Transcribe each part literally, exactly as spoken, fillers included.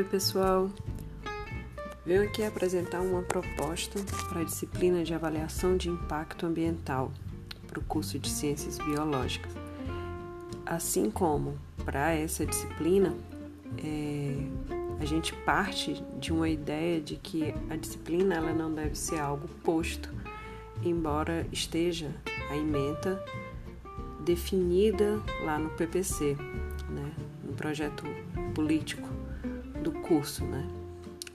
Oi pessoal, venho aqui apresentar uma proposta para a disciplina de avaliação de impacto ambiental para o curso de Ciências Biológicas. Assim como para essa disciplina, é, a gente parte de uma ideia de que a disciplina ela não deve ser algo posto, embora esteja a ementa definida lá no P P C, né, no projeto político do curso, né?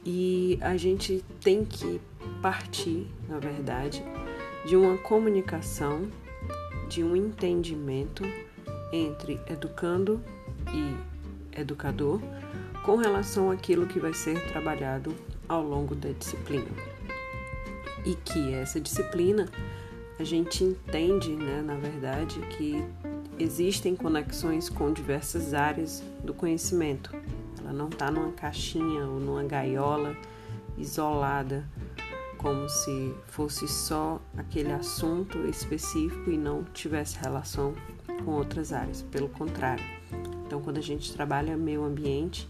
E a gente tem que partir, na verdade, de uma comunicação, de um entendimento entre educando e educador com relação àquilo que vai ser trabalhado ao longo da disciplina. E que essa disciplina, a gente entende, né, na verdade, que existem conexões com diversas áreas do conhecimento. Ela não está numa caixinha ou numa gaiola isolada, como se fosse só aquele assunto específico e não tivesse relação com outras áreas. Pelo contrário. Então, quando a gente trabalha meio ambiente,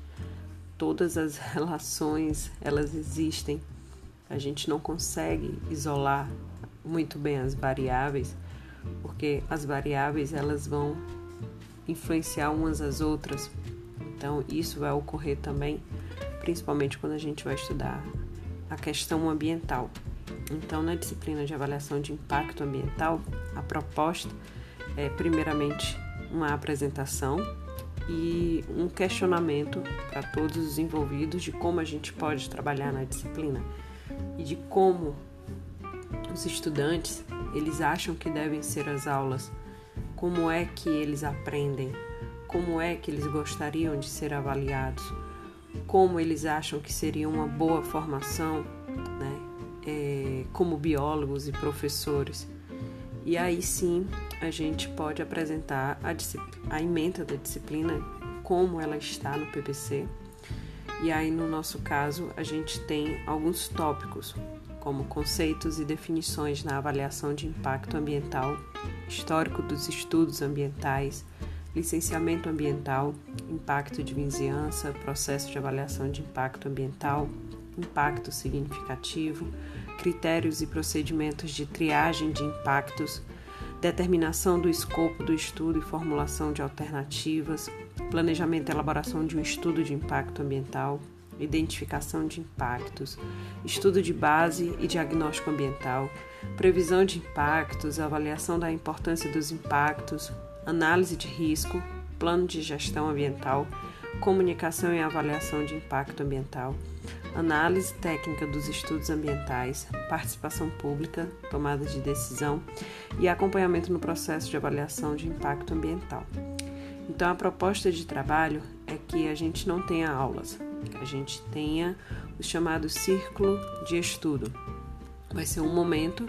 todas as relações, elas existem. A gente não consegue isolar muito bem as variáveis, porque as variáveis, elas vão influenciar umas às outras. Então, isso vai ocorrer também, principalmente quando a gente vai estudar a questão ambiental. Então, na disciplina de avaliação de impacto ambiental, a proposta é, primeiramente, uma apresentação e um questionamento para todos os envolvidos de como a gente pode trabalhar na disciplina e de como os estudantes, eles acham que devem ser as aulas, como é que eles aprendem, como é que eles gostariam de ser avaliados, como eles acham que seria uma boa formação, né, é, como biólogos e professores. E aí sim a gente pode apresentar a, a ementa da disciplina como ela está no P P C. E aí no nosso caso a gente tem alguns tópicos, como conceitos e definições na avaliação de impacto ambiental, histórico dos estudos ambientais, licenciamento ambiental, impacto de vizinhança, processo de avaliação de impacto ambiental, impacto significativo, critérios e procedimentos de triagem de impactos, determinação do escopo do estudo e formulação de alternativas, planejamento e elaboração de um estudo de impacto ambiental, identificação de impactos, estudo de base e diagnóstico ambiental, previsão de impactos, avaliação da importância dos impactos, análise de risco, plano de gestão ambiental, comunicação e avaliação de impacto ambiental, análise técnica dos estudos ambientais, participação pública, tomada de decisão e acompanhamento no processo de avaliação de impacto ambiental. Então, a proposta de trabalho é que a gente não tenha aulas, que a gente tenha o chamado círculo de estudo. Vai ser um momento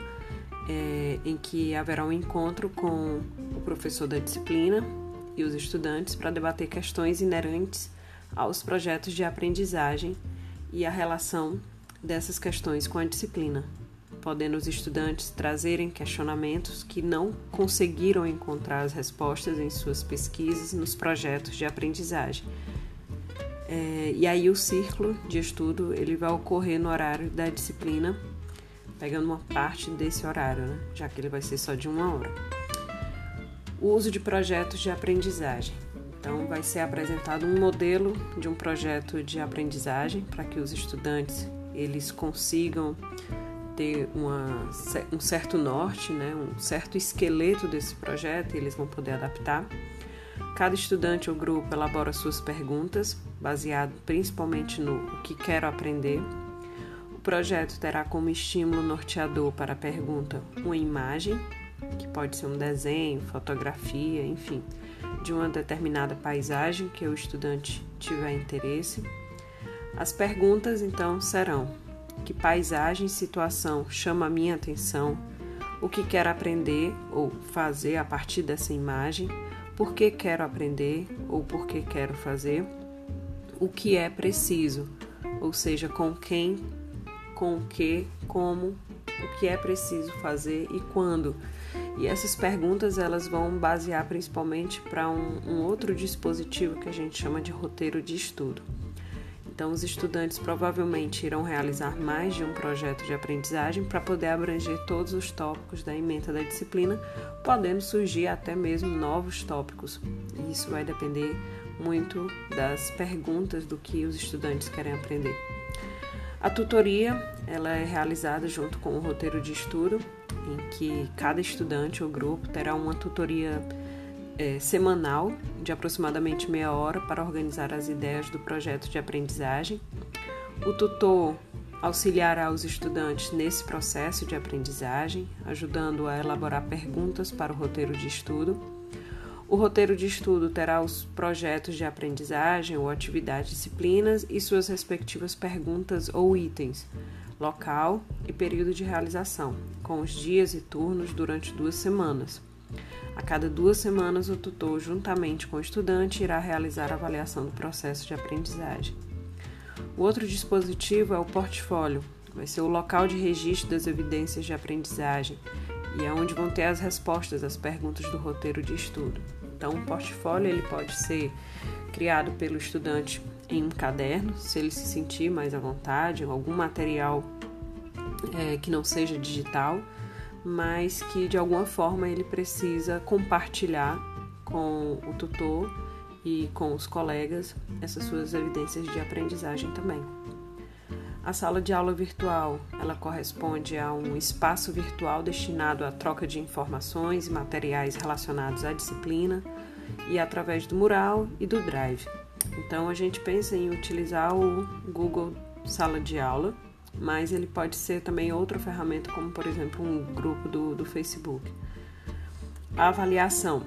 É, em que haverá um encontro com o professor da disciplina e os estudantes para debater questões inerentes aos projetos de aprendizagem e a relação dessas questões com a disciplina, podendo os estudantes trazerem questionamentos que não conseguiram encontrar as respostas em suas pesquisas nos projetos de aprendizagem. É, e aí o círculo de estudo ele vai ocorrer no horário da disciplina, pegando uma parte desse horário, né? Já que ele vai ser só de uma hora. O uso de projetos de aprendizagem. Então, vai ser apresentado um modelo de um projeto de aprendizagem para que os estudantes eles consigam ter uma, um certo norte, né? Um certo esqueleto desse projeto e eles vão poder adaptar. Cada estudante ou grupo elabora suas perguntas, baseado principalmente no o que quero aprender. O projeto terá como estímulo norteador para a pergunta uma imagem, que pode ser um desenho, fotografia, enfim, de uma determinada paisagem que o estudante tiver interesse. As perguntas, então, serão: que paisagem, situação chama a minha atenção? O que quero aprender ou fazer a partir dessa imagem? Por que quero aprender ou por que quero fazer? O que é preciso? Ou seja, com quem, com o que, como, o que é preciso fazer e quando. E essas perguntas elas vão basear principalmente para um, um outro dispositivo que a gente chama de roteiro de estudo. Então, os estudantes provavelmente irão realizar mais de um projeto de aprendizagem para poder abranger todos os tópicos da ementa da disciplina, podendo surgir até mesmo novos tópicos. Isso vai depender muito das perguntas do que os estudantes querem aprender. A tutoria, ela é realizada junto com o roteiro de estudo, em que cada estudante ou grupo terá uma tutoria é, semanal de aproximadamente meia hora para organizar as ideias do projeto de aprendizagem. O tutor auxiliará os estudantes nesse processo de aprendizagem, ajudando a elaborar perguntas para o roteiro de estudo. O roteiro de estudo terá os projetos de aprendizagem ou atividades, disciplinas e suas respectivas perguntas ou itens, local e período de realização, com os dias e turnos durante duas semanas. A cada duas semanas, o tutor, juntamente com o estudante, irá realizar a avaliação do processo de aprendizagem. O outro dispositivo é o portfólio, vai ser o local de registro das evidências de aprendizagem, e é onde vão ter as respostas às perguntas do roteiro de estudo. Então, o portfólio ele pode ser criado pelo estudante em um caderno, se ele se sentir mais à vontade, ou algum material é, que não seja digital, mas que de alguma forma ele precisa compartilhar com o tutor e com os colegas essas suas evidências de aprendizagem também. A sala de aula virtual, ela corresponde a um espaço virtual destinado à troca de informações e materiais relacionados à disciplina e através do mural e do Drive. Então, a gente pensa em utilizar o Google Sala de Aula, mas ele pode ser também outra ferramenta, como, por exemplo, um grupo do, do Facebook. A avaliação.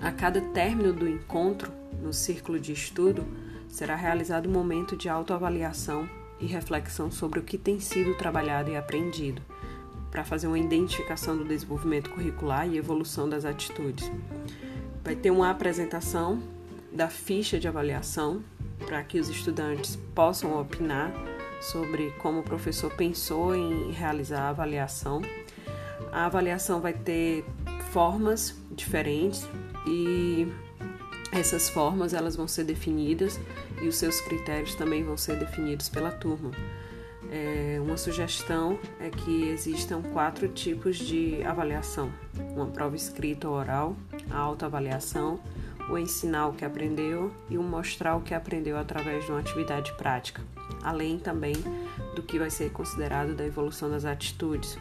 A cada término do encontro, no círculo de estudo, será realizado um momento de autoavaliação e reflexão sobre o que tem sido trabalhado e aprendido, para fazer uma identificação do desenvolvimento curricular e evolução das atitudes. Vai ter uma apresentação da ficha de avaliação, para que os estudantes possam opinar sobre como o professor pensou em realizar a avaliação. A avaliação vai ter formas diferentes e essas formas elas vão ser definidas e os seus critérios também vão ser definidos pela turma. É, uma sugestão é que existam quatro tipos de avaliação: uma prova escrita ou oral, a autoavaliação, o ensinar o que aprendeu e o mostrar o que aprendeu através de uma atividade prática, além também do que vai ser considerado da evolução das atitudes.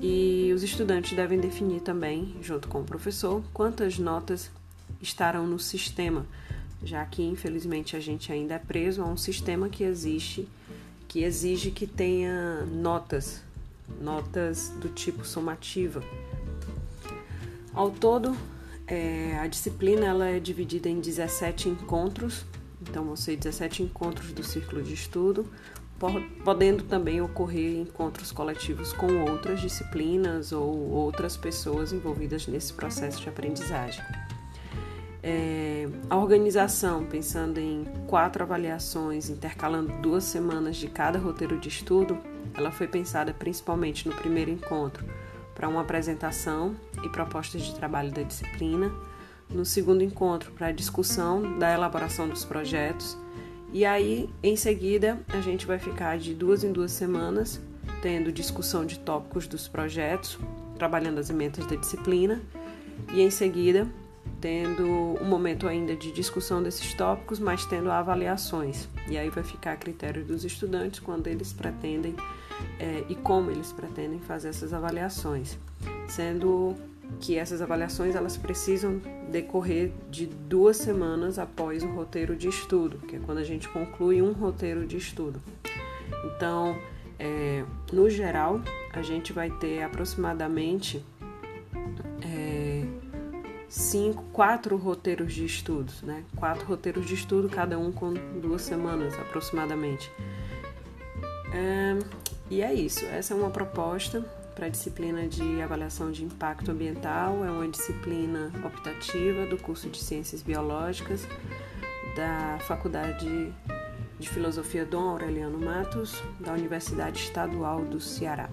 E os estudantes devem definir também, junto com o professor, quantas notas estarão no sistema, já que infelizmente a gente ainda é preso a um sistema que existe, que exige que tenha notas, notas do tipo somativa. Ao todo, é, a disciplina ela é dividida em dezessete encontros, então vão ser dezessete encontros do círculo de estudo, podendo também ocorrer encontros coletivos com outras disciplinas ou outras pessoas envolvidas nesse processo de aprendizagem. É, a organização, pensando em quatro avaliações, intercalando duas semanas de cada roteiro de estudo, ela foi pensada principalmente no primeiro encontro, para uma apresentação e propostas de trabalho da disciplina, no segundo encontro, para a discussão da elaboração dos projetos, e aí, em seguida, a gente vai ficar de duas em duas semanas, tendo discussão de tópicos dos projetos, trabalhando as emendas da disciplina, e em seguida tendo um momento ainda de discussão desses tópicos, mas tendo avaliações. E aí vai ficar a critério dos estudantes quando eles pretendem é, e como eles pretendem fazer essas avaliações. Sendo que essas avaliações elas precisam decorrer de duas semanas após o roteiro de estudo, que é quando a gente conclui um roteiro de estudo. Então, é, no geral, a gente vai ter aproximadamente Cinco, quatro roteiros de estudos, né? Quatro roteiros de estudo, cada um com duas semanas aproximadamente. É, e é isso. Essa é uma proposta para a disciplina de avaliação de impacto ambiental. É uma disciplina optativa do curso de Ciências Biológicas da Faculdade de Filosofia Dom Aureliano Matos, da Universidade Estadual do Ceará.